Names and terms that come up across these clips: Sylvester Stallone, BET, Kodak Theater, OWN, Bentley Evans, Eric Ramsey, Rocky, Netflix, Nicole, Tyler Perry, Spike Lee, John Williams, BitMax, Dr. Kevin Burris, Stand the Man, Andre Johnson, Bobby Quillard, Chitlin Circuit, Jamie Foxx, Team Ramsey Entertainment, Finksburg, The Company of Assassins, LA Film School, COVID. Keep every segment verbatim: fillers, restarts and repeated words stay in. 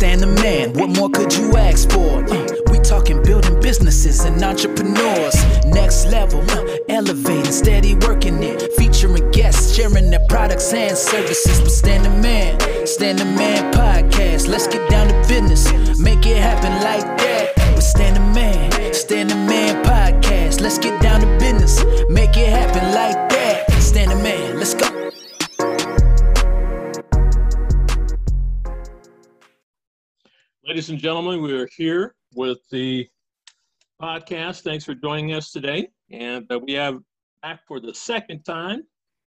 Stand the Man, what more could you ask for? Uh, we talking building businesses and entrepreneurs. Next level, uh, elevating, steady working it. Featuring guests, sharing their products and services. With Stand the Man, Stand the Man podcast. Let's get down to business, make it happen like that. With Stand the Man, Stand the Man podcast. Let's get down to business, make it happen like that. Stand the Man, let's go. Ladies and gentlemen, we are here with the podcast. Thanks for joining us today. And uh, we have back for the second time,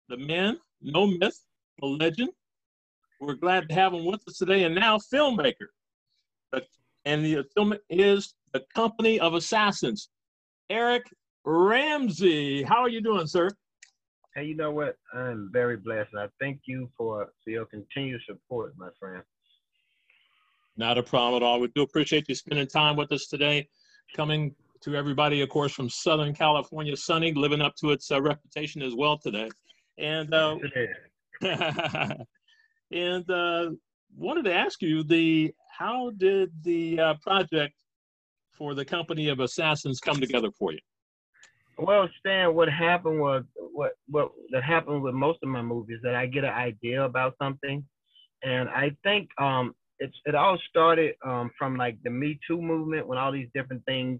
the man, no myth, the legend. We're glad to have him with us today, and now filmmaker. But, and the film is The Company of Assassins. Eric Ramsey, how are you doing, sir? Hey, you know what? I'm very blessed. I thank you for, for your continued support, my friend. Not a problem at all. We do appreciate you spending time with us today. Coming to everybody, of course, from Southern California, sunny, living up to its uh, reputation as well today. And uh, and uh, wanted to ask you, the how did the uh, project for The Company of Assassins come together for you? Well, Stan, what happened was what what that happened with most of my movies, that I get an idea about something, and I think. Um, It's, it all started um, from like the Me Too movement, when all these different things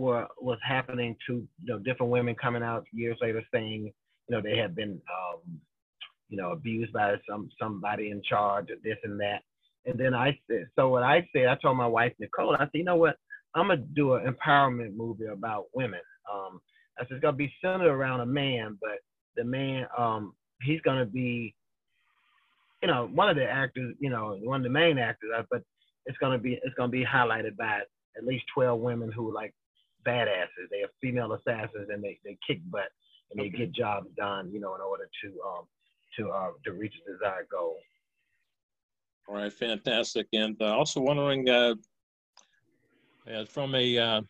were was happening to you know, different women coming out years later saying you know they had been um, you know abused by some somebody in charge of this and that. And then I said, so what I said, I told my wife Nicole, I said, you know what, I'm gonna do an empowerment movie about women. Um, I said it's gonna be centered around a man, but the man um, he's gonna be. You know, one of the actors, you know, one of the main actors, but it's gonna be it's gonna be highlighted by at least twelve women who are like badasses. They are female assassins, and they, they kick butt and they get jobs done, you know, in order to um to uh to reach a desired goal. All right, fantastic. And uh, also wondering, uh, uh, from a uh,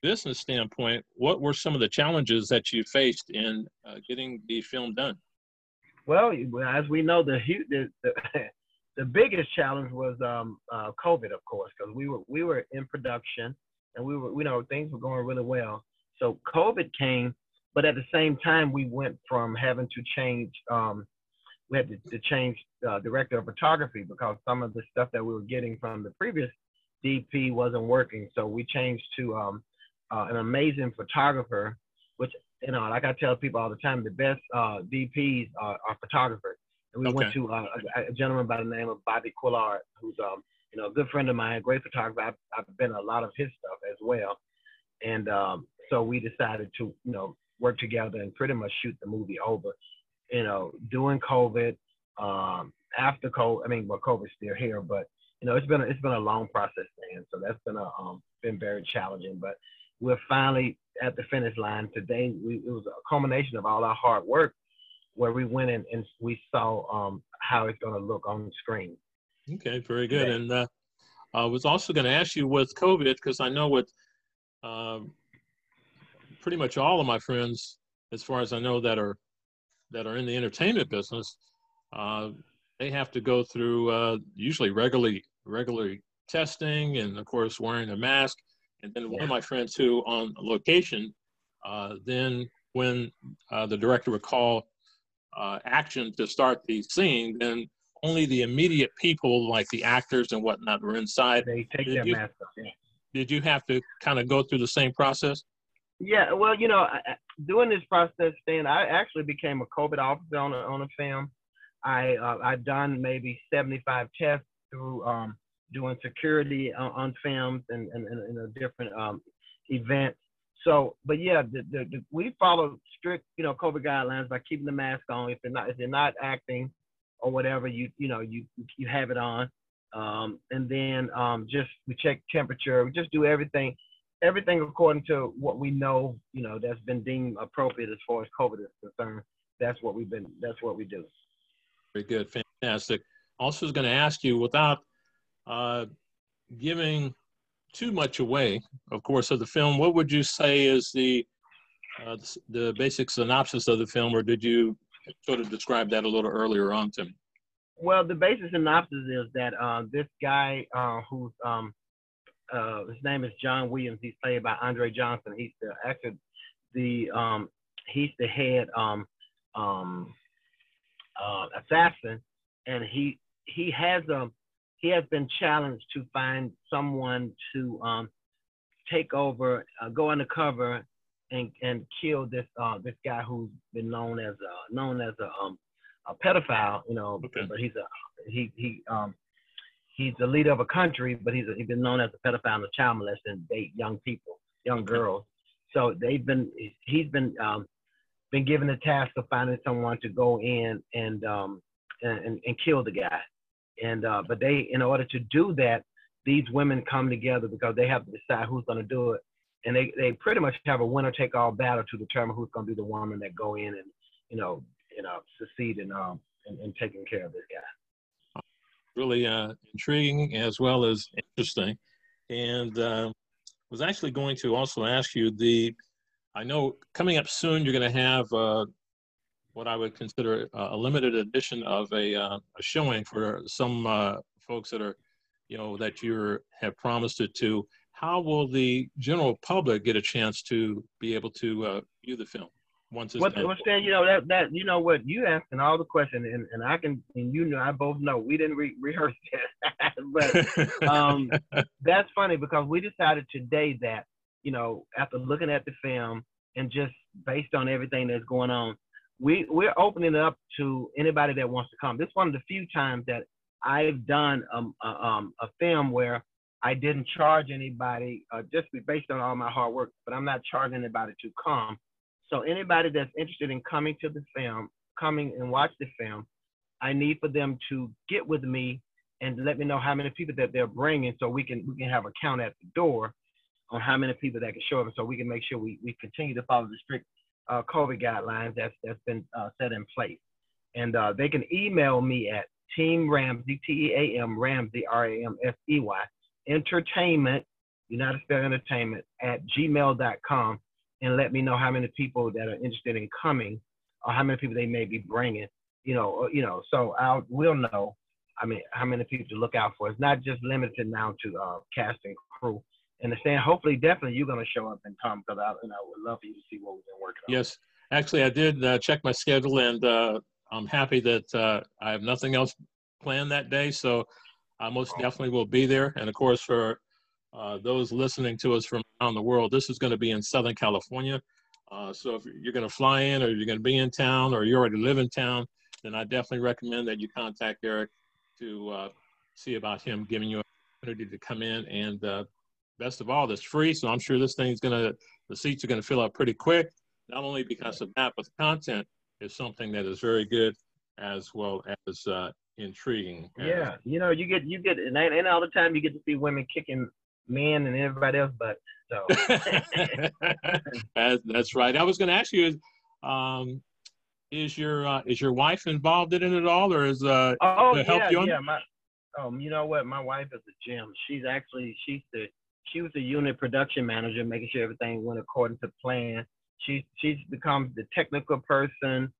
business standpoint, what were some of the challenges that you faced in uh, getting the film done? Well, as we know, the the the, the biggest challenge was um, uh, COVID, of course, because we were we were in production and we were you know things were going really well. So COVID came, but at the same time, we went from having to change um, we had to, to change uh, director of photography because some of the stuff that we were getting from the previous D P wasn't working. So we changed to um, uh, an amazing photographer, which. You know, like I tell people all the time, the best uh, D Ps are, are photographers. And we okay. went to uh, a, a gentleman by the name of Bobby Quillard, who's um, you know, a good friend of mine, a great photographer. I've, I've been a lot of his stuff as well. And um, so we decided to, you know, work together and pretty much shoot the movie over. You know, during COVID, um, after COVID, I mean, well, COVID's still here, but you know, it's been a, it's been a long process, man. So that's been a um, been very challenging, but. We're finally at the finish line today. We, it was a culmination of all our hard work, where we went in and we saw um, how it's going to look on the screen. Okay, very good. Yeah. And uh, I was also going to ask you with COVID, because I know with uh, pretty much all of my friends, as far as I know, that are that are in the entertainment business, uh, they have to go through uh, usually regularly regularly testing, and of course wearing a mask. And then one of my friends who on location, uh, then when uh, the director would call uh, action to start the scene, then only the immediate people, like the actors and whatnot, were inside. They take did their you, mask off. Yeah. Did you have to kind of go through the same process? Yeah, well, you know, I, doing this process, Stan, I actually became a COVID officer on a, on a film. I uh, I've done maybe seventy-five tests through. Um, doing security on, on films and, and, and, and different um, events. So, but yeah, the, the, the, we follow strict, you know, COVID guidelines by keeping the mask on. If they're not, if they're not acting or whatever, you, you know, you, you have it on. Um, and then um, just, we check temperature, we just do everything, everything according to what we know, you know, that's been deemed appropriate as far as COVID is concerned. That's what we've been, that's what we do. Very good, fantastic. Also was gonna ask you, without, Uh, giving too much away, of course, of the film, what would you say is the uh, the basic synopsis of the film, or did you sort of describe that a little earlier on to me? Well, the basic synopsis is that uh, this guy uh, who's, um, uh, his name is John Williams. He's played by Andre Johnson. He's the actor, the, um, he's the head um, um, uh, assassin. And he, he has a, he has been challenged to find someone to um, take over, uh, go undercover and, and kill this, uh, this guy who's been known as a, known as a, um, a pedophile, you know, okay. But he's a he he um he's the leader of a country, but he's a, he's been known as a pedophile and a child molester and date young people, young okay. girls. So they've been he's been um been given the task of finding someone to go in and um and, and, and kill the guy. And uh, but they, in order to do that, these women come together because they have to decide who's going to do it, and they they pretty much have a winner take all battle to determine who's going to be the woman that go in and you know. you know, succeed in, um, in, in taking care of this guy. Really uh, intriguing as well as interesting. And uh, was actually going to also ask you the, I know coming up soon, you're going to have uh, what I would consider a, a limited edition of a, uh, a showing for some uh, folks that are, you know, that you have promised it to. How will the general public get a chance to be able to uh, view the film? Once what, well, Stan, you know that that you know what you asking all the questions, and, and I can and you know I both know we didn't re rehearse that, but um, that's funny because we decided today that you know after looking at the film and just based on everything that's going on, we we're opening it up to anybody that wants to come. This is one of the few times that I've done um a, um a film where I didn't charge anybody, uh, just based on all my hard work, but I'm not charging anybody to come. So anybody that's interested in coming to the film, coming and watch the film, I need for them to get with me and let me know how many people that they're bringing, so we can we can have a count at the door on how many people that can show up, so we can make sure we, we continue to follow the strict uh, COVID guidelines that's that's been uh, set in place. And uh, they can email me at Team Ramsey, T E A M Ramsey, R A M S E Y Entertainment, you know how to spell entertainment, at gmail dot com. And let me know how many people that are interested in coming, or how many people they may be bringing. You know, or, you know. So I'll we'll know. I mean, how many people to look out for. It's not just limited now to uh, cast and crew. And Stan, hopefully, definitely, you're going to show up and come, because I, you know, would love for you to see what we've been working on. Yes, actually, I did uh, check my schedule, and uh, I'm happy that uh, I have nothing else planned that day. So I most oh. definitely will be there. And of course, for Uh, those listening to us from around the world, this is going to be in Southern California. Uh, so if you're going to fly in, or you're going to be in town, or you already live in town, then I definitely recommend that you contact Eric to uh, see about him giving you an opportunity to come in. And uh, best of all, it's free. So I'm sure this thing's going to, the seats are going to fill up pretty quick, not only because of that, but the content is something that is very good as well as uh, intriguing. Yeah. You know, you get, you get, and, and all the time you get to see women kicking men and everybody else, but so that's, that's right. I was going to ask you, um, is your uh, is your wife involved in it at all, or is uh oh to help yeah you yeah my, um you know what, my wife is a gem. She's actually she's the she was the unit production manager, making sure everything went according to plan. She she's become the technical person.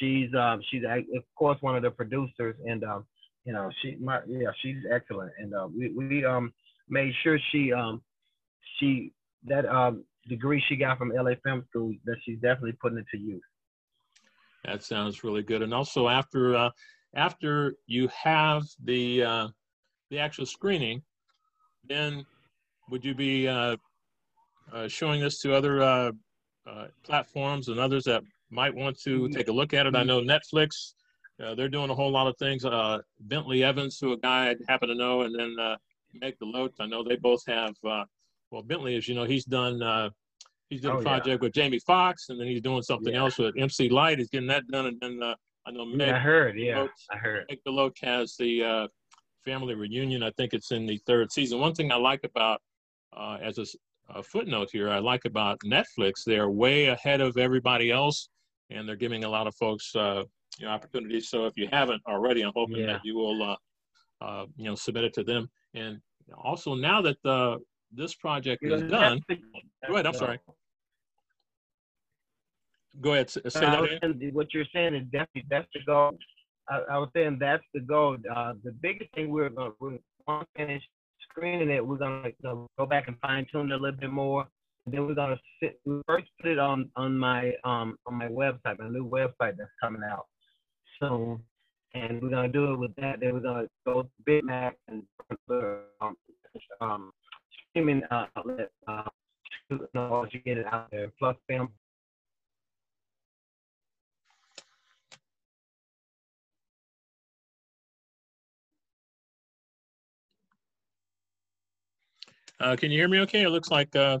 She's um she's of course one of the producers, and um you know she my yeah she's excellent, and uh, we we um. made sure she, um, she that um, degree she got from L A Film School, that she's definitely putting it to use. That sounds really good. And also after, uh, after you have the, uh, the actual screening, then would you be uh, uh, showing this to other uh, uh, platforms and others that might want to take a look at it? I know Netflix, uh, they're doing a whole lot of things. Uh, Bentley Evans, who a guy I happen to know, and then uh, Meg Deloach. I know they both have, uh, well, Bentley, as you know, he's done, uh, he's done oh, a project yeah. with Jamie Foxx, and then he's doing something yeah. else with M C Light. He's getting that done. And then uh, I know Meg. I heard, yeah, Deloach, I heard. Meg Deloach has the uh, family reunion. I think it's in the third season. One thing I like about, uh, as a, a footnote here, I like about Netflix, they're way ahead of everybody else, and they're giving a lot of folks, uh, you know, opportunities. So if you haven't already, I'm hoping yeah. that you will, uh, uh, you know, submit it to them. And also now that the, this project is done, go ahead, I'm sorry. Go ahead, say uh, that again. What you're saying is definitely, that's the goal. I, I was saying that's the goal. Uh, the biggest thing we're going to once finish screening it, we're going to go back and fine tune it a little bit more. And then we're going to sit, we first put it on on my um on my website, my new website that's coming out soon. And we're going to do it with that. Then we're going to go to BitMax and um, um streaming outlet uh, to get it out there. Plus, film. Uh, can you hear me okay? It looks like, uh,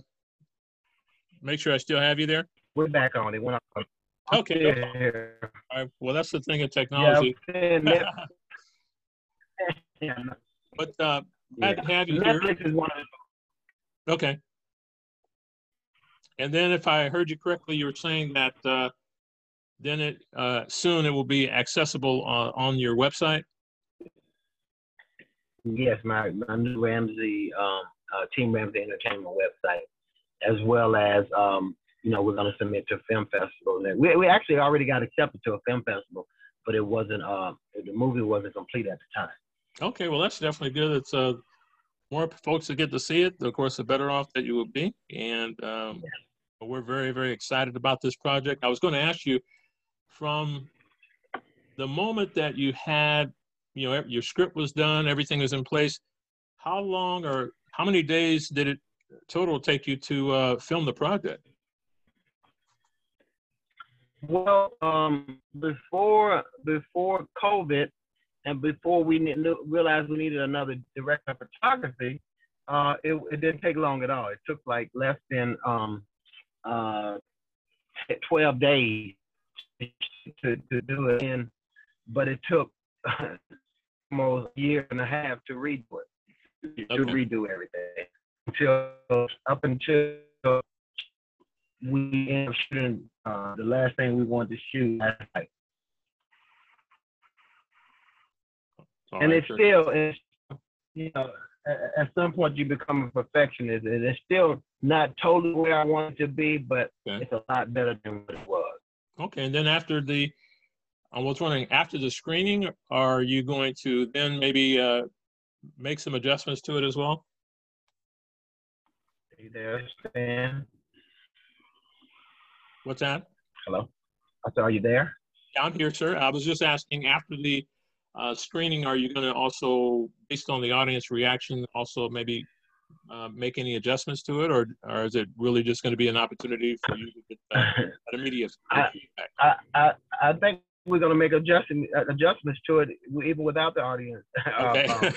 make sure I still have you there. We're back on it. We're not on. Okay. No All right. Well, that's the thing of technology. Yeah, yeah. But uh, glad yeah. to have you here. Is one of okay. And then if I heard you correctly, you were saying that uh, then it uh, soon it will be accessible on, on your website? Yes, my, my new Ramsey, um, uh, Team Ramsey Entertainment website, as well as, um, you know, we're going to submit to a film festival. We, we actually already got accepted to a film festival, but it wasn't, uh, the movie wasn't complete at the time. Okay, well, that's definitely good. It's uh, more folks that get to see it, of course, the better off that you will be. And um, yeah. we're very, very excited about this project. I was going to ask you, from the moment that you had, you know, your script was done, everything was in place, how long or how many days did it total take you to uh, film the project? Well, um, before before COVID and before we knew, realized we needed another director of photography, uh, it, it didn't take long at all. It took like less than um, uh, twelve days to, to do it in, but it took almost a year and a half to redo it, to okay. redo everything. Until, up until we ended up shooting uh, the last thing we wanted to shoot last night. All and right, it's sure. still, it's, you know, at, at some point you become a perfectionist, and it's still not totally where I want it to be, but okay. it's a lot better than what it was. Okay, and then after the, I was wondering, after the screening, are you going to then maybe uh, make some adjustments to it as well? Are you there, Stan? What's that? Hello. I saw you there. Down here, sir. I was just asking, after the uh, screening, are you going to also, based on the audience reaction, also maybe uh, make any adjustments to it, or, or is it really just going to be an opportunity for you to get uh, an immediate feedback? I, I, I think we're going to make adjusting, adjustments to it even without the audience. Okay.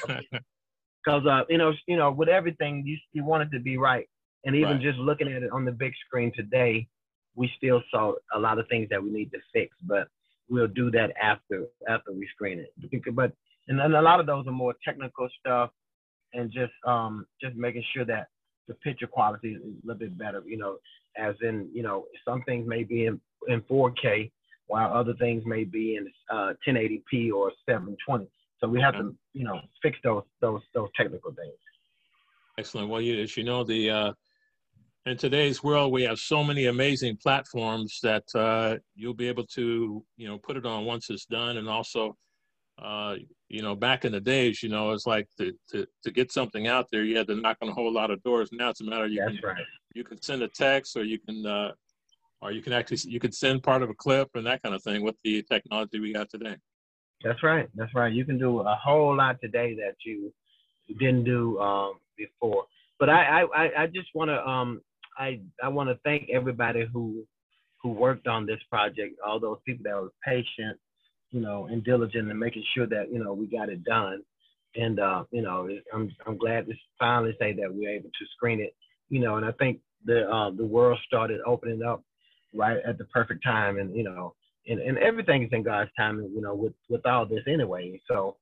Because, uh, you know, you know, with everything, you, you want it to be right. And even right. just looking at it on the big screen today, we still saw a lot of things that we need to fix, but we'll do that after after we screen it. But and, and a lot of those are more technical stuff and just um, just making sure that the picture quality is a little bit better, you know, as in, you know, some things may be in, in four K, while other things may be in uh, ten eighty p or seven twenty. So we have to, you know, fix those those those technical things. Excellent. Well, you, as you know, the uh, in today's world, we have so many amazing platforms that uh, you'll be able to, you know, put it on once it's done. And also, uh, you know, back in the days, you know, it's like to, to, to get something out there, you had to knock on a whole lot of doors. Now it's a matter of you, That's can, right. you can send a text, or you can uh, or you can actually, you can send part of a clip and that kind of thing with the technology we got today. That's right. That's right. You can do a whole lot today that you didn't do um, before. But I, I, I just want to um, I, I want to thank everybody who who worked on this project, all those people that were patient, you know, and diligent in making sure that, you know, we got it done. And, uh, you know, I'm, I'm glad to finally say that we're able to screen it, you know, and I think the, uh, the world started opening up right at the perfect time. And, you know, and, and everything is in God's timing, you know, with, with all this anyway. So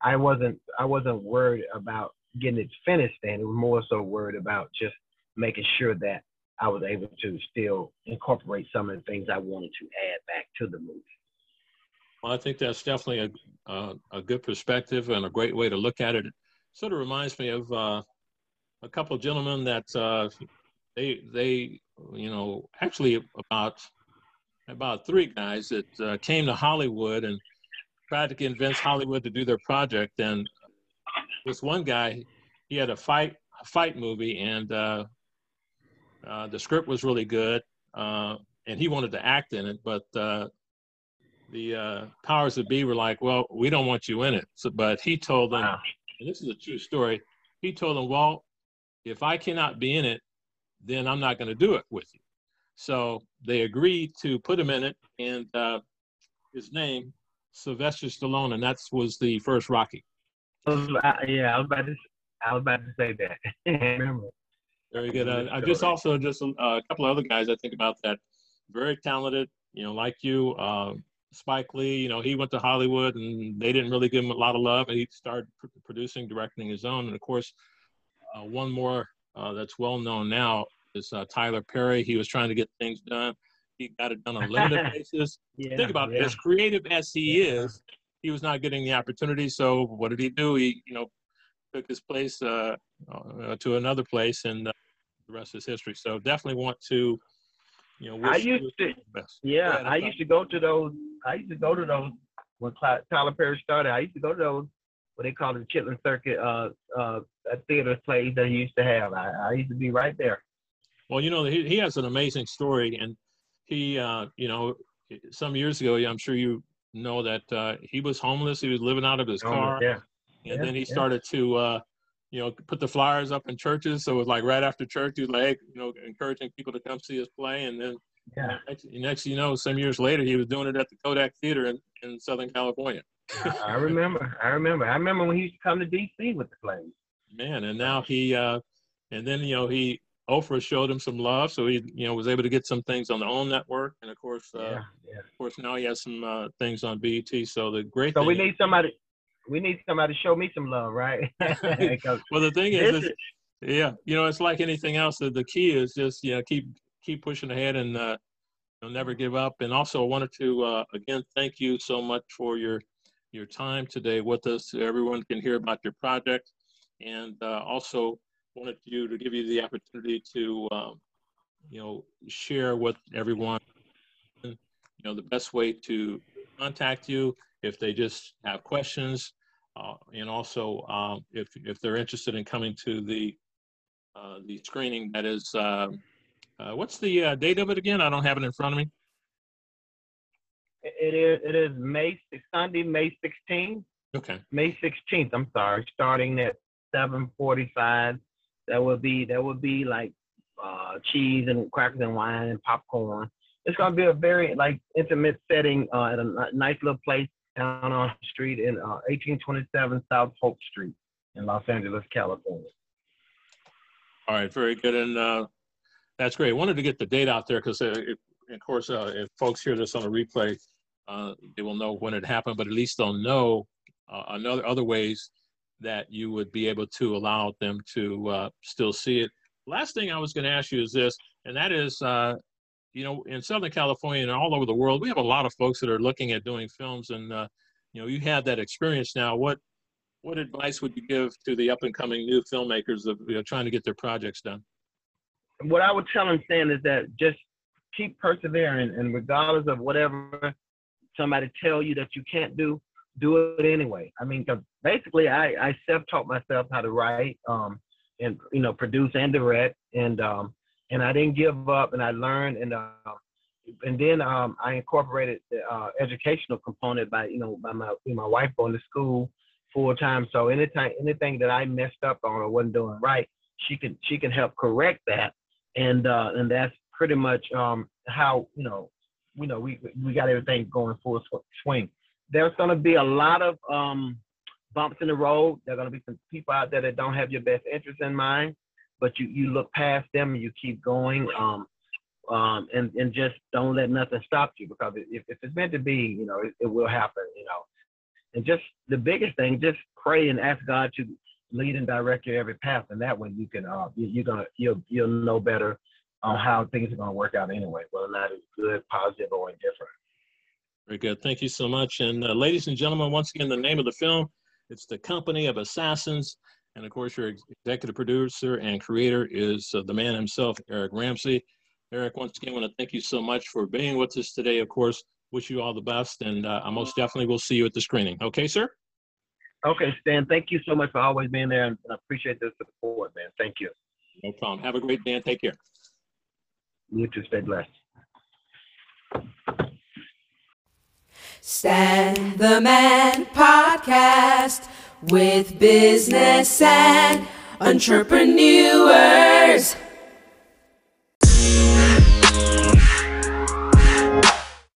I wasn't, I wasn't worried about getting it finished then. It was more so worried about just making sure that I was able to still incorporate some of the things I wanted to add back to the movie. Well, I think that's definitely a, uh, a good perspective and a great way to look at it. It sort of reminds me of uh, a couple of gentlemen that uh, they, they, you know, actually about, about three guys that uh, came to Hollywood and tried to convince Hollywood to do their project, and this one guy, he had a fight a fight movie, and uh, uh, the script was really good, uh, and he wanted to act in it, but uh, the uh, powers that be were like, well, we don't want you in it. So, but he told them, wow. and this is a true story, he told them, well, if I cannot be in it, then I'm not going to do it with you. So they agreed to put him in it, and uh, his name, Sylvester Stallone, and that was the first Rocky. I was about, yeah, I was about to, I was about to say that. Remember. Very good. Uh, I just also just uh, a couple of other guys I think about that, very talented, you know, like you, uh, Spike Lee. You know, he went to Hollywood, and they didn't really give him a lot of love, and he started pr producing, directing his own. And of course, uh, one more uh, that's well known now is uh, Tyler Perry. He was trying to get things done. He got it done on a limited basis. Yeah, think about yeah. it. As creative as he yeah. is, he was not getting the opportunity. So what did he do? He, you know, took his place uh, uh, to another place, and uh, the rest is history. So definitely want to, you know. Wish I used to, best. yeah. Ahead, I used talking. to go to those. I used to go to those when Tyler Perry started. I used to go to those what they call the Chitlin Circuit uh, uh, theater plays that he used to have. I, I used to be right there. Well, you know, he he has an amazing story, and he, uh, you know, some years ago, I'm sure you know that uh, he was homeless. He was living out of his oh, car. Yeah. And yeah, then he yeah. started to, uh, you know, put the flyers up in churches. So it was like right after church, he was like, you know, encouraging people to come see his play. And then yeah. next, next, you know, some years later, he was doing it at the Kodak Theater in, in Southern California. I remember. I remember. I remember when he used to come to D C with the play. Man, and now he, uh, and then, you know, he, Oprah showed him some love, so he, you know, was able to get some things on the OWN network, and of course, uh, yeah, yeah. of course, now he has some uh, things on B E T. So the great. So thing we need is, somebody. We need somebody to show me some love, right? Well, the thing is, is, yeah, you know, it's like anything else. The, the key is just, you know, keep keep pushing ahead, and uh, you'll never give up. And also, I wanted to uh, again thank you so much for your your time today with us. Everyone can hear about your project, and uh, also. wanted you to give you the opportunity to, um, you know, share with everyone, you know, the best way to contact you if they just have questions, uh, and also um, if if they're interested in coming to the uh, the screening. That is, uh, uh, what's the uh, date of it again? I don't have it in front of me. It is it is May Sunday, May sixteenth. Okay. May sixteenth. I'm sorry. Starting at seven forty-five. That would be that would be like uh, cheese and crackers and wine and popcorn. It's gonna be a very like intimate setting uh, at a nice little place down on the street in uh, eighteen twenty-seven South Hope Street in Los Angeles, California. All right, very good, and uh, that's great. I wanted to get the date out there because, uh, of course, uh, if folks hear this on a replay, uh, they will know when it happened, but at least they'll know uh, another other ways that you would be able to allow them to uh, still see it. Last thing I was going to ask you is this, and that is, uh, you know, in Southern California and all over the world, we have a lot of folks that are looking at doing films, and, uh, you know, you have that experience now. What what advice would you give to the up-and-coming new filmmakers of you know, trying to get their projects done? What I would tell them, Stan, is that just keep persevering, and regardless of whatever somebody tell you that you can't do, do it anyway. I mean, cause basically, I, I self-taught myself how to write, um, and you know, produce and direct, and um, and I didn't give up, and I learned, and uh, and then um, I incorporated the uh, educational component by you know by my you know, my wife going to school full time. So anytime anything that I messed up on or wasn't doing right, she can she can help correct that, and uh, and that's pretty much um, how you know you know we we got everything going full swing. There's going to be a lot of um, bumps in the road. There are going to be some people out there that don't have your best interest in mind, but you, you look past them and you keep going, um, um, and, and just don't let nothing stop you, because if, if it's meant to be, you know, it, it will happen, you know. And just the biggest thing, just pray and ask God to lead and direct you every path, and that way you can, uh, you, you're gonna, you'll, you'll know better on how things are going to work out anyway, whether or not it's good, positive, or indifferent. Very good. Thank you so much. And uh, ladies and gentlemen, once again, the name of the film, it's The Company of Assassins. And of course, your executive producer and creator is uh, the man himself, Eric Ramsey. Eric, once again, I want to thank you so much for being with us today. Of course, Wish you all the best, and uh, I most definitely will see you at the screening. Okay, sir? Okay, Stan, thank you so much for always being there, and I appreciate the support, man. Thank you. No problem. Have a great day, and take care. You too. Stay blessed. Stand the Man podcast with business and entrepreneurs.